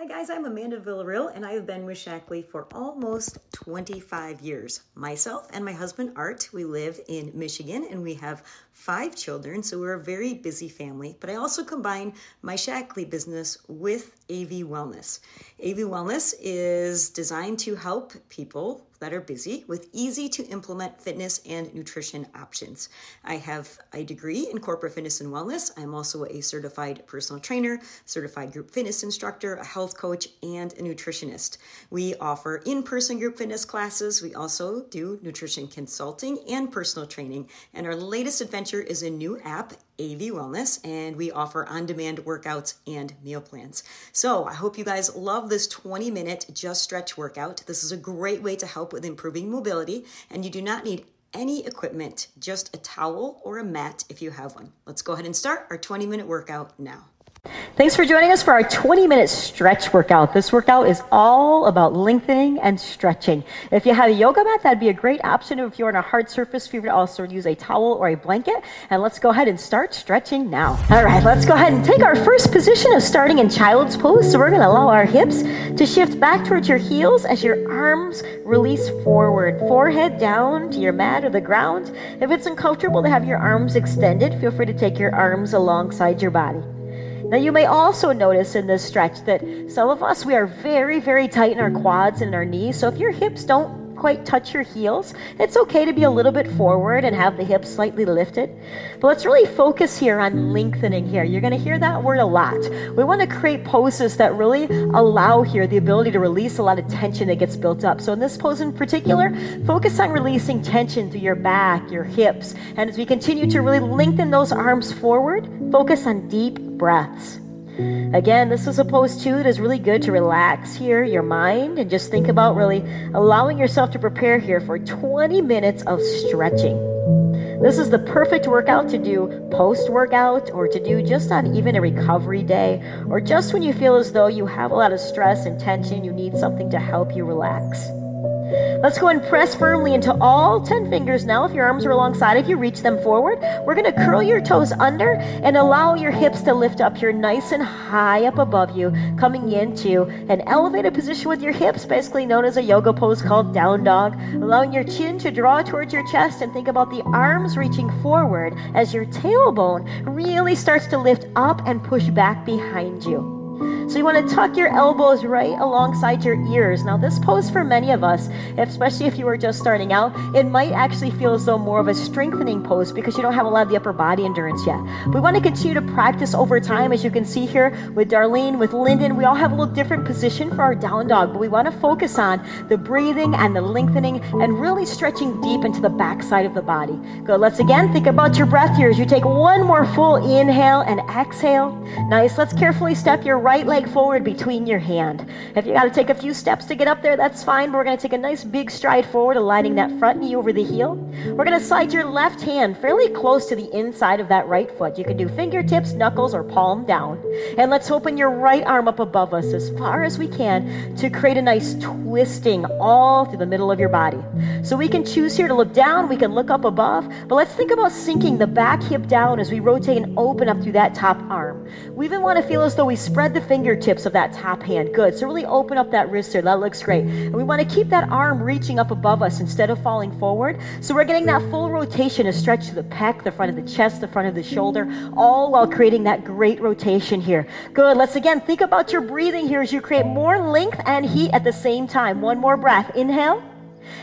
Hi guys, I'm Amanda Villarreal and I have been with Shaklee for almost 25 years. Myself and my husband Art, we live in Michigan and we have 5 children, so we're a very busy family, but I also combine my Shaklee business with AV Wellness. AV Wellness is designed to help people that are busy with easy to implement fitness and nutrition options. I have a degree in corporate fitness and wellness. I'm also a certified personal trainer, certified group fitness instructor, a health coach, and a nutritionist. We offer in-person group fitness classes. We also do nutrition consulting and personal training. And our latest adventure is a new app, AV Wellness, and we offer on-demand workouts and meal plans. So I hope you guys love this 20-minute Just Stretch workout. This is a great way to help with improving mobility, and you do not need any equipment, just a towel or a mat if you have one. Let's go ahead and start our 20-minute workout now. Thanks for joining us for our 20-minute stretch workout. This workout is all about lengthening and stretching. If you have a yoga mat, that'd be a great option. If you're on a hard surface, feel free to also use a towel or a blanket. And let's go ahead and start stretching now. All right, let's go ahead and take our first position of starting in child's pose. So we're going to allow our hips to shift back towards your heels as your arms release forward. Forehead down to your mat or the ground. If it's uncomfortable to have your arms extended, feel free to take your arms alongside your body. Now you may also notice in this stretch that some of us, we are very, very tight in our quads and our knees. So if your hips don't quite touch your heels, it's okay to be a little bit forward and have the hips slightly lifted. But let's really focus here on lengthening here. You're going to hear that word a lot. We want to create poses that really allow here the ability to release a lot of tension that gets built up. So in this pose in particular, focus on releasing tension through your back, your hips. And as we continue to really lengthen those arms forward, focus on deep breaths. Again, this is a pose too that is really good to relax here your mind and just think about really allowing yourself to prepare here for 20 minutes of stretching. This is the perfect workout to do post-workout or to do just on even a recovery day or just when you feel as though you have a lot of stress and tension, you need something to help you relax. Let's go and press firmly into all 10 fingers now. If your arms are alongside of you, reach them forward. We're going to curl your toes under and allow your hips to lift up here nice and high up above you, coming into an elevated position with your hips, basically known as a yoga pose called down dog, allowing your chin to draw towards your chest and think about the arms reaching forward as your tailbone really starts to lift up and push back behind you. So you want to tuck your elbows right alongside your ears. Now this pose for many of us, especially if you are just starting out, it might actually feel as though more of a strengthening pose because you don't have a lot of the upper body endurance yet. We want to continue to practice over time. As you can see here with Darlene, with Lyndon, we all have a little different position for our down dog, but we want to focus on the breathing and the lengthening and really stretching deep into the back side of the body. Good. Let's again think about your breath here as you take one more full inhale and exhale. Nice. Let's carefully step your right leg forward between your hand. If you got to take a few steps to get up there, that's fine, but we're going to take a nice big stride forward, aligning that front knee over the heel. We're going to slide your left hand fairly close to the inside of that right foot. You can do fingertips, knuckles, or palm down. And let's open your right arm up above us as far as we can to create a nice twisting all through the middle of your body. So we can choose here to look down, we can look up above, but let's think about sinking the back hip down as we rotate and open up through that top arm. We even want to feel as though we spread the fingertips of that top hand. Good. So really open up that wrist here. That looks great. And we want to keep that arm reaching up above us instead of falling forward. So we're getting that full rotation to stretch to the pec, the front of the chest, the front of the shoulder, all while creating that great rotation here. Good. Let's again think about your breathing here as you create more length and heat at the same time. One more breath. Inhale.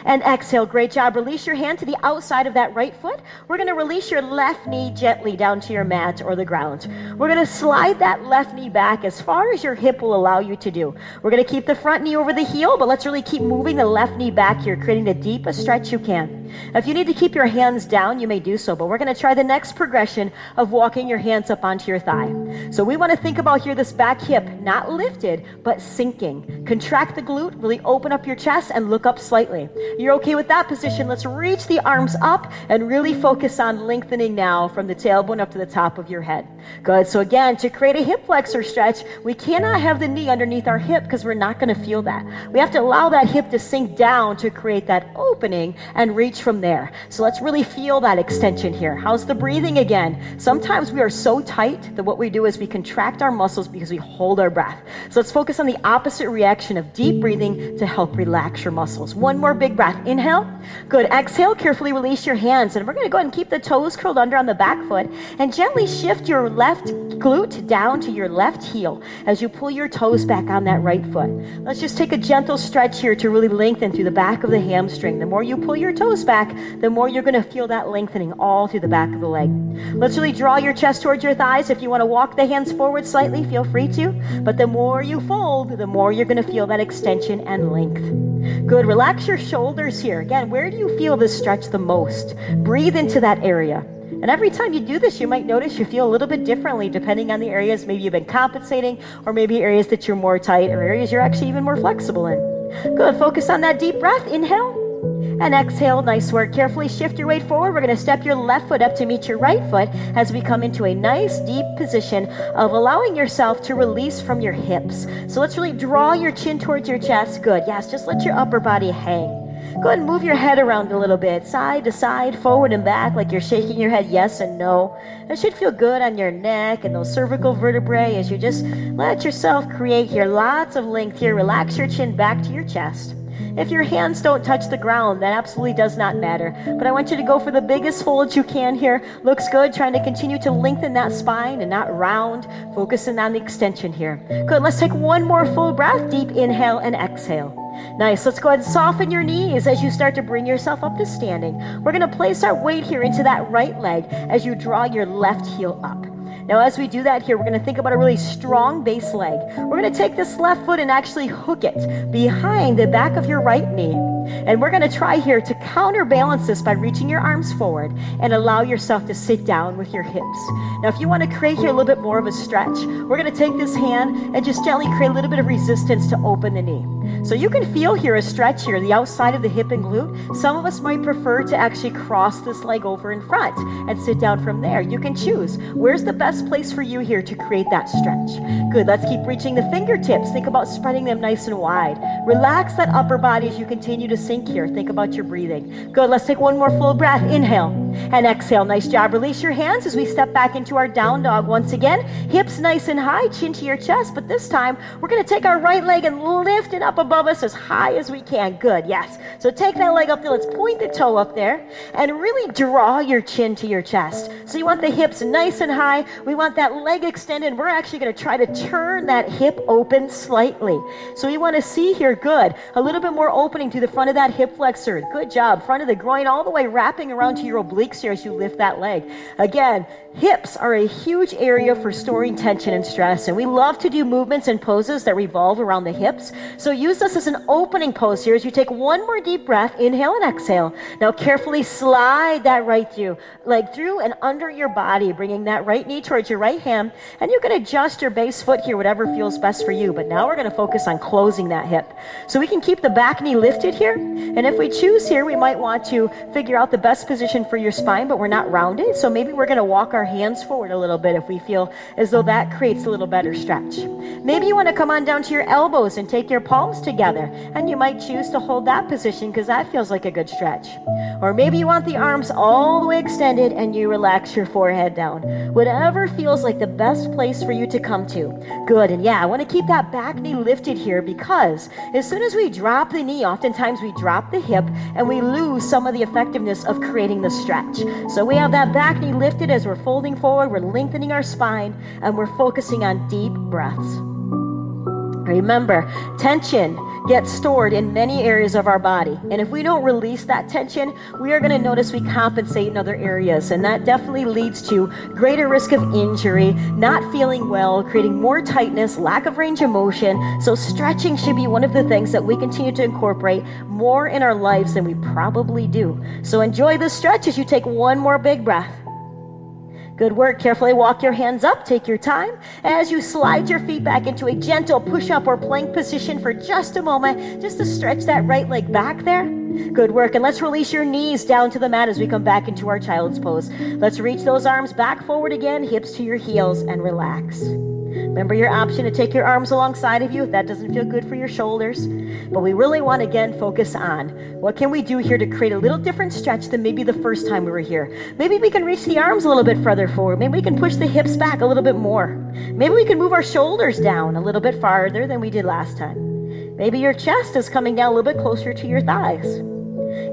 And exhale. Great job. Release your hand to the outside of that right foot. We're going to release your left knee gently down to your mat or the ground. We're going to slide that left knee back as far as your hip will allow you to do. We're going to keep the front knee over the heel, but let's really keep moving the left knee back here, creating the deepest stretch you can. If you need to keep your hands down, you may do so, but we're going to try the next progression of walking your hands up onto your thigh. So we want to think about here this back hip, not lifted, but sinking. Contract the glute, really open up your chest and look up slightly. You're okay with that position. Let's reach the arms up and really focus on lengthening now from the tailbone up to the top of your head. Good. So again, to create a hip flexor stretch, we cannot have the knee underneath our hip because we're not going to feel that. We have to allow that hip to sink down to create that opening and reach reach from there. So let's really feel that extension here. How's the breathing again? Sometimes we are so tight that what we do is we contract our muscles because we hold our breath. So let's focus on the opposite reaction of deep breathing to help relax your muscles. One more big breath. Inhale. Good. Exhale. Carefully release your hands. And we're going to go ahead and keep the toes curled under on the back foot and gently shift your left glute down to your left heel as you pull your toes back on that right foot. Let's just take a gentle stretch here to really lengthen through the back of the hamstring. The more you pull your toes back, the more you're going to feel that lengthening all through the back of the leg. Let's really draw your chest towards your thighs. If you want to walk the hands forward slightly, feel free to. But the more you fold, the more you're going to feel that extension and length. Good. Relax your shoulders here. Again, where do you feel this stretch the most? Breathe into that area. And every time you do this, you might notice you feel a little bit differently depending on the areas maybe you've been compensating, or maybe areas that you're more tight, or areas you're actually even more flexible in. Good. Focus on that deep breath. Inhale and exhale. Nice work. Carefully shift your weight forward. We're going to step your left foot up to meet your right foot as we come into a nice deep position of allowing yourself to release from your hips. So let's really draw your chin towards your chest. Good. Yes, just let your upper body hang. Go ahead and move your head around a little bit, side to side, forward and back, like you're shaking your head yes and no. That should feel good on your neck and those cervical vertebrae as you just let yourself create here lots of length here. Relax your chin back to your chest. If your hands don't touch the ground, that absolutely does not matter. But I want you to go for the biggest fold you can here. Looks good. Trying to continue to lengthen that spine and not round. Focusing on the extension here. Good. Let's take one more full breath. Deep inhale and exhale. Nice. Let's go ahead and soften your knees as you start to bring yourself up to standing. We're going to place our weight here into that right leg as you draw your left heel up. Now, as we do that here, we're going to think about a really strong base leg. We're going to take this left foot and actually hook it behind the back of your right knee. And we're going to try here to counterbalance this by reaching your arms forward and allow yourself to sit down with your hips. Now, if you want to create here a little bit more of a stretch, we're going to take this hand and just gently create a little bit of resistance to open the knee. So you can feel here a stretch here, the outside of the hip and glute. Some of us might prefer to actually cross this leg over in front and sit down from there. You can choose. Where's the best place for you here to create that stretch? Good. Let's keep reaching the fingertips. Think about spreading them nice and wide. Relax that upper body as you continue to sink here. Think about your breathing. Good. Let's take one more full breath. Inhale and exhale. Nice job. Release your hands as we step back into our down dog once again. Hips nice and high, chin to your chest, but this time we're going to take our right leg and lift it up above us as high as we can. Good. Yes. So take that leg up there. Let's point the toe up there and really draw your chin to your chest. So you want the hips nice and high. We want that leg extended. We're actually going to try to turn that hip open slightly. So we want to see here. Good. A little bit more opening to the front of that hip flexor. Good job. Front of the groin all the way wrapping around to your obliques here as you lift that leg. Again, hips are a huge area for storing tension and stress. And we love to do movements and poses that revolve around the hips. So use this as an opening pose here as you take one more deep breath. Inhale and exhale. Now carefully slide that right leg through and under your body, bringing that right knee towards your right hand. And you can adjust your base foot here, whatever feels best for you. But now we're going to focus on closing that hip. So we can keep the back knee lifted here. And if we choose here, we might want to figure out the best position for your spine, but we're not rounded. So maybe we're going to walk our hands forward a little bit if we feel as though that creates a little better stretch. Maybe you want to come on down to your elbows and take your palms together. And you might choose to hold that position because that feels like a good stretch. Or maybe you want the arms all the way extended and you relax your forehead down. Whatever feels like the best place for you to come to. Good. And yeah, I want to keep that back knee lifted here because as soon as we drop the knee, oftentimes we drop the hip and we lose some of the effectiveness of creating the stretch. So we have that back knee lifted as we're folding forward, we're lengthening our spine, and we're focusing on deep breaths. Remember, tension gets stored in many areas of our body. And if we don't release that tension, we are going to notice we compensate in other areas. And that definitely leads to greater risk of injury, not feeling well, creating more tightness, lack of range of motion. So stretching should be one of the things that we continue to incorporate more in our lives than we probably do. So enjoy the stretch as you take one more big breath. Good work. Carefully walk your hands up. Take your time as you slide your feet back into a gentle push-up or plank position for just a moment, just to stretch that right leg back there. Good work. And let's release your knees down to the mat as we come back into our child's pose. Let's reach those arms back forward again, hips to your heels, and relax. Remember your option to take your arms alongside of you if that doesn't feel good for your shoulders. But we really want to, again, focus on what can we do here to create a little different stretch than maybe the first time we were here. Maybe we can reach the arms a little bit further forward. Maybe we can push the hips back a little bit more. Maybe we can move our shoulders down a little bit farther than we did last time. Maybe your chest is coming down a little bit closer to your thighs.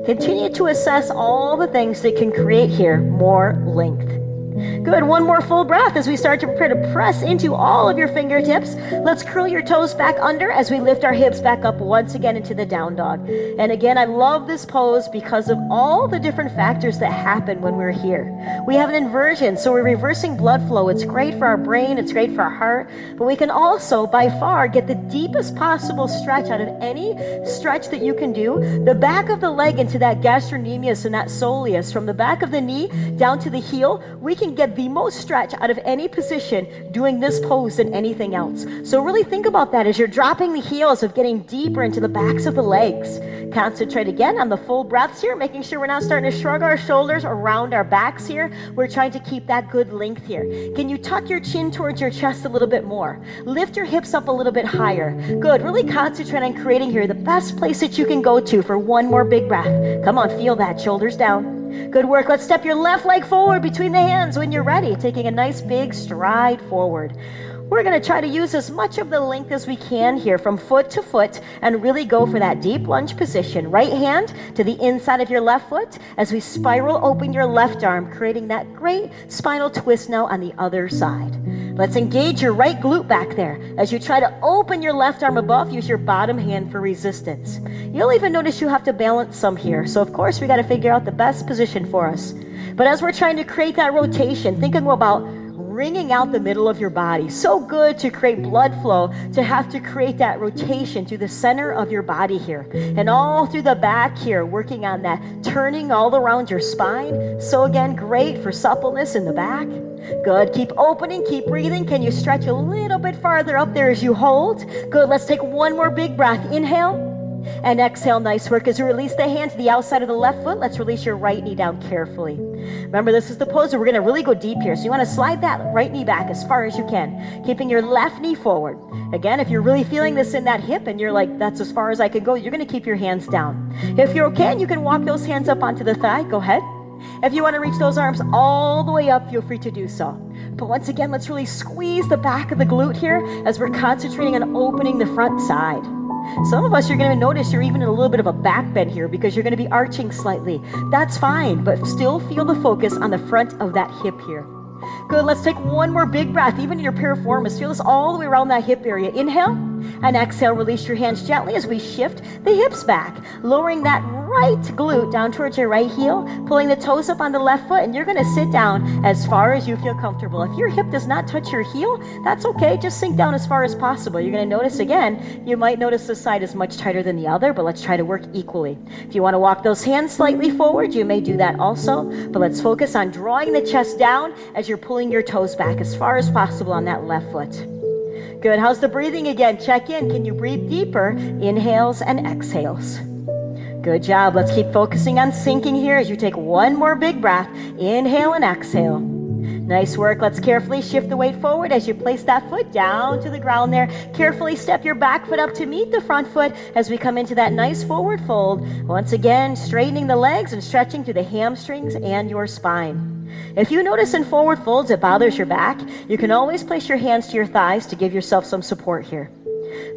Continue to assess all the things that can create here more length. Good, one more full breath as we start to prepare to press into all of your fingertips. Let's curl your toes back under as we lift our hips back up once again into the down dog. And again, I love this pose because of all the different factors that happen when we're here. We have an inversion, so we're reversing blood flow. It's great for our brain, it's great for our heart, but we can also by far get the deepest possible stretch out of any stretch that you can do. The back of the leg into that gastrocnemius and that soleus, from the back of the knee down to the heel, we can get the most stretch out of any position doing this pose than anything else. So really think about that as you're dropping the heels of getting deeper into the backs of the legs. Concentrate again on the full breaths here, making sure we're not starting to shrug our shoulders around our backs here. We're trying to keep that good length here. Can you tuck your chin towards your chest a little bit more? Lift your hips up a little bit higher. Good, really concentrate on creating here the best place that you can go to for one more big breath. Come on, feel that, shoulders down. Good work. Let's step your left leg forward between the hands when you're ready, taking a nice big stride forward. We're going to try to use as much of the length as we can here from foot to foot and really go for that deep lunge position. Right hand to the inside of your left foot as we spiral open your left arm, creating that great spinal twist now on the other side. Let's engage your right glute back there. As you try to open your left arm above, use your bottom hand for resistance. You'll even notice you have to balance some here. So of course we got to figure out the best position for us. But as we're trying to create that rotation, thinking about wringing out the middle of your body. So good to create blood flow, to have to create that rotation through the center of your body here. And all through the back here, working on that, turning all around your spine. So again, great for suppleness in the back. Good, keep opening, keep breathing. Can you stretch a little bit farther up there as you hold? Good, let's take one more big breath. Inhale and exhale. Nice work. As you release the hand to the outside of the left foot, let's release your right knee down carefully. Remember, this is the pose where we're going to really go deep here. So you want to slide that right knee back as far as you can, keeping your left knee forward. Again, if you're really feeling this in that hip and you're like, that's as far as I can go, you're going to keep your hands down. If you're okay and you can walk those hands up onto the thigh, go ahead. If you want to reach those arms all the way up, feel free to do so. But once again, let's really squeeze the back of the glute here as we're concentrating on opening the front side. Some of us, you're going to notice you're even in a little bit of a back bend here because you're going to be arching slightly. That's fine, but still feel the focus on the front of that hip here. Good, let's take one more big breath, even in your piriformis. Feel this all the way around that hip area. Inhale and exhale. Release your hands gently as we shift the hips back, lowering that right glute down towards your right heel, pulling the toes up on the left foot, and you're going to sit down as far as you feel comfortable. If your hip does not touch your heel, that's okay. Just sink down as far as possible. You're going to notice again, you might notice this side is much tighter than the other, but let's try to work equally. If you want to walk those hands slightly forward, you may do that also, but let's focus on drawing the chest down as you're pulling your toes back as far as possible on that left foot. Good. How's the breathing again? Check in. Can you breathe deeper? Inhales and exhales. Good job. Let's keep focusing on sinking here as you take one more big breath. Inhale and exhale. Nice work. Let's carefully shift the weight forward as you place that foot down to the ground there. Carefully step your back foot up to meet the front foot as we come into that nice forward fold. Once again, straightening the legs and stretching through the hamstrings and your spine. If you notice in forward folds it bothers your back, you can always place your hands to your thighs to give yourself some support here.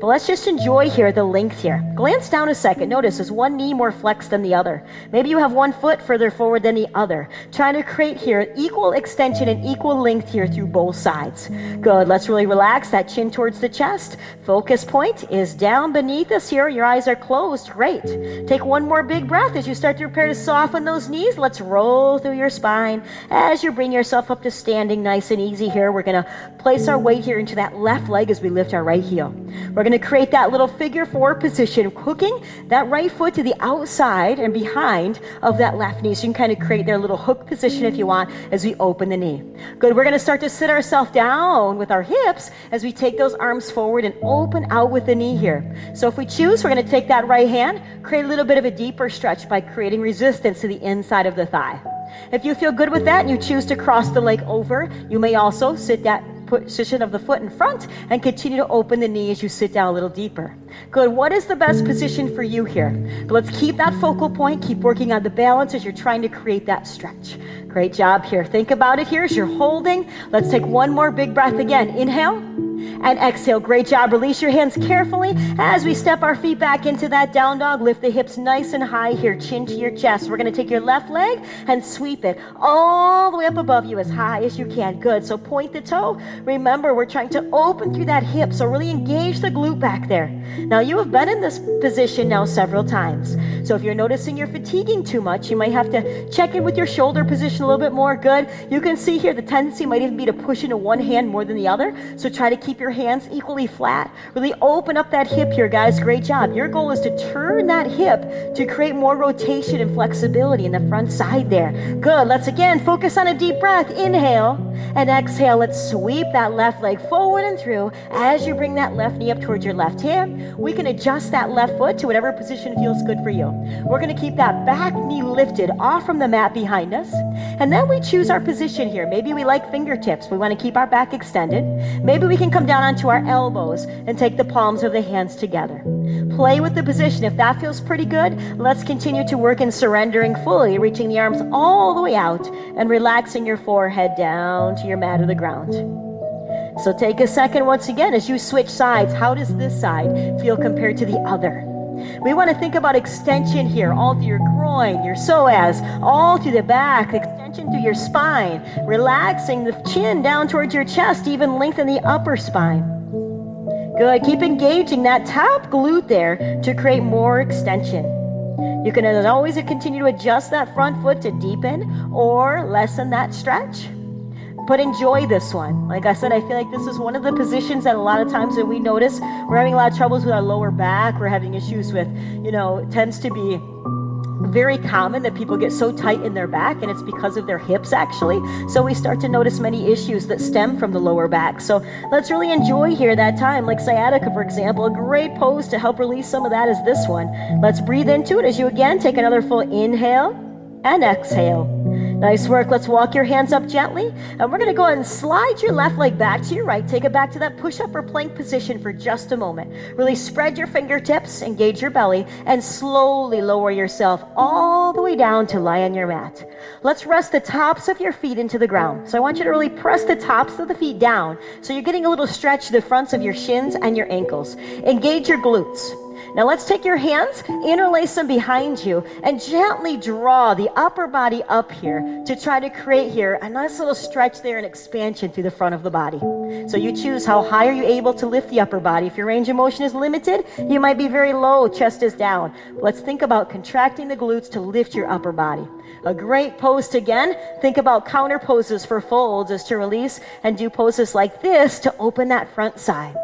But let's just enjoy here the length here. Glance down a second. Notice is one knee more flexed than the other. Maybe you have one foot further forward than the other. Trying to create here equal extension and equal length here through both sides. Good. Let's really relax that chin towards the chest. Focus point is down beneath us here. Your eyes are closed. Great. Take one more big breath as you start to prepare to soften those knees. Let's roll through your spine as you bring yourself up to standing nice and easy here. We're going to place our weight here into that left leg as we lift our right heel. We're going to create that little figure four position, hooking that right foot to the outside and behind of that left knee. So you can kind of create their little hook position if you want as we open the knee. Good. We're going to start to sit ourselves down with our hips as we take those arms forward and open out with the knee here. So if we choose, we're going to take that right hand, create a little bit of a deeper stretch by creating resistance to the inside of the thigh. If you feel good with that and you choose to cross the leg over, you may also sit that position of the foot in front and continue to open the knee as you sit down a little deeper. Good. What is the best position for you here? But let's keep that focal point. Keep working on the balance as you're trying to create that stretch. Great job here. Think about it here as you're holding. Let's take one more big breath again. Inhale and exhale. Great job. Release your hands carefully as we step our feet back into that down dog. Lift the hips nice and high here. Chin to your chest. We're going to take your left leg and sweep it all the way up above you as high as you can. Good. So point the toe. Remember, we're trying to open through that hip. So really engage the glute back there. Now, you have been in this position now several times. So if you're noticing you're fatiguing too much, you might have to check in with your shoulder position a little bit more. Good. You can see here the tendency might even be to push into one hand more than the other. So try to keep your hands equally flat. Really open up that hip here, guys. Great job. Your goal is to turn that hip to create more rotation and flexibility in the front side there. Good. Let's again focus on a deep breath. Inhale and exhale. Let's sweep that left leg forward and through as you bring that left knee up towards your left hand. We can adjust that left foot to whatever position feels good for you. We're going to keep that back knee lifted off from the mat behind us. And then we choose our position here. Maybe we like fingertips. We want to keep our back extended. Maybe we can come down onto our elbows and take the palms of the hands together. Play with the position. If that feels pretty good, let's continue to work in surrendering fully, reaching the arms all the way out and relaxing your forehead down to your mat or the ground. So take a second once again as you switch sides. How does this side feel compared to the other? We want to think about extension here, all through your groin, your psoas, all through the back, extension through your spine, relaxing the chin down towards your chest, even lengthen the upper spine. Good. Keep engaging that top glute there to create more extension. You can, as always, continue to adjust that front foot to deepen or lessen that stretch. But enjoy this one. Like I said, I feel like this is one of the positions that a lot of times that we notice we're having a lot of troubles with our lower back. We're having issues with, you know, it tends to be very common that people get so tight in their back, and it's because of their hips actually. So we start to notice many issues that stem from the lower back. So let's really enjoy here that time, like sciatica for example, a great pose to help release some of that is this one. Let's breathe into it as you again take another full inhale and exhale. Nice work. Let's walk your hands up gently. And we're going to go ahead and slide your left leg back to your right. Take it back to that push-up or plank position for just a moment. Really spread your fingertips, engage your belly, and slowly lower yourself all the way down to lie on your mat. Let's rest the tops of your feet into the ground. So I want you to really press the tops of the feet down. So you're getting a little stretch to the fronts of your shins and your ankles. Engage your glutes. Now let's take your hands, interlace them behind you, and gently draw the upper body up here to try to create here a nice little stretch there and expansion through the front of the body. So you choose how high are you able to lift the upper body. If your range of motion is limited, you might be very low, chest is down. Let's think about contracting the glutes to lift your upper body. A great pose again. Think about counter poses for folds is to release and do poses like this to open that front side.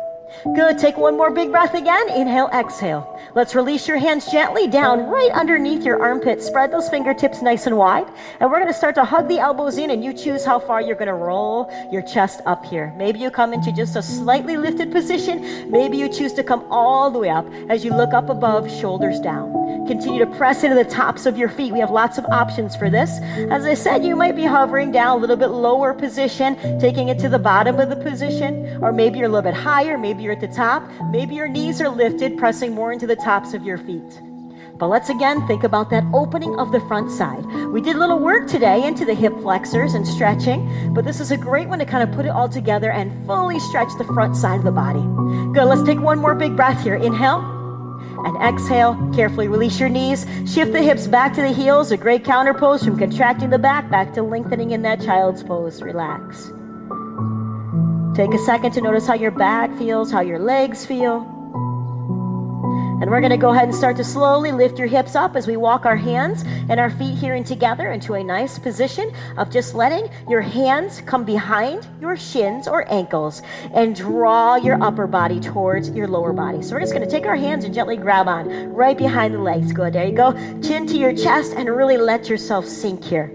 Good. Take one more big breath again. Inhale, exhale. Let's release your hands gently down right underneath your armpit. Spread those fingertips nice and wide. And we're going to start to hug the elbows in, and you choose how far you're going to roll your chest up here. Maybe you come into just a slightly lifted position. Maybe you choose to come all the way up as you look up above, shoulders down. Continue to press into the tops of your feet. We have lots of options for this. As I said, you might be hovering down a little bit lower position, taking it to the bottom of the position, or maybe you're a little bit higher. Maybe you're at the top, maybe your knees are lifted, pressing more into the tops of your feet. But let's again think about that opening of the front side. We did a little work today into the hip flexors and stretching, but this is a great one to kind of put it all together and fully stretch the front side of the body. Good. Let's take one more big breath here. Inhale and exhale. Carefully release your knees. Shift the hips back to the heels. A great counter pose from contracting the back to lengthening in that child's pose. Relax. Take a second to notice how your back feels, how your legs feel. And we're going to go ahead and start to slowly lift your hips up as we walk our hands and our feet here and together into a nice position of just letting your hands come behind your shins or ankles and draw your upper body towards your lower body. So we're just going to take our hands and gently grab on right behind the legs. Good. There you go. Chin to your chest and really let yourself sink here.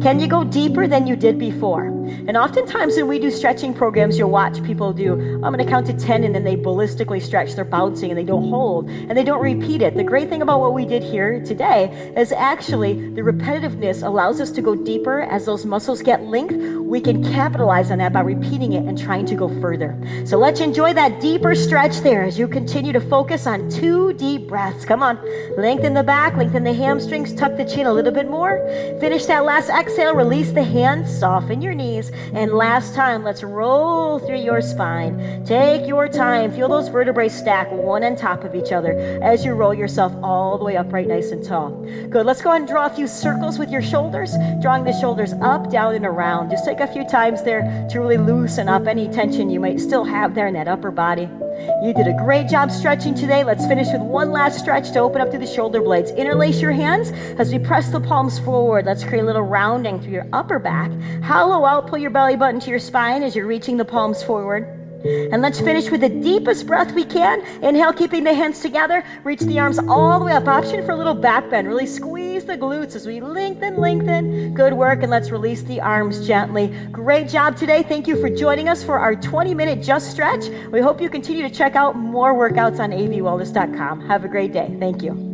Can you go deeper than you did before? And oftentimes when we do stretching programs, you'll watch people do, I'm going to count to 10, and then they ballistically stretch. They're bouncing and they don't hold. and they don't repeat it. The great thing about what we did here today is actually the repetitiveness allows us to go deeper. As those muscles get linked, we can capitalize on that by repeating it and trying to go further. So let's enjoy that deeper stretch there as you continue to focus on 2 deep breaths. Come on, lengthen the back, lengthen the hamstrings, tuck the chin a little bit more. Finish that last exhale, release the hands, soften your knees, and last time, let's roll through your spine. Take your time, feel those vertebrae stack one on top of each other as you roll yourself all the way upright, nice and tall. Good, let's go ahead and draw a few circles with your shoulders, drawing the shoulders up, down, and around. Just take a few times there to really loosen up any tension you might still have there in that upper body. You did a great job stretching today. Let's finish with one last stretch to open up to the shoulder blades. Interlace your hands as we press the palms forward. Let's create a little rounding through your upper back. Hollow out, pull your belly button to your spine as you're reaching the palms forward. And let's finish with the deepest breath we can. Inhale, keeping the hands together. Reach the arms all the way up. Option for a little back bend. Really squeeze the glutes as we lengthen, lengthen. Good work. And let's release the arms gently. Great job today. Thank you for joining us for our 20-minute Just Stretch. We hope you continue to check out more workouts on avwellness.com. Have a great day. Thank you.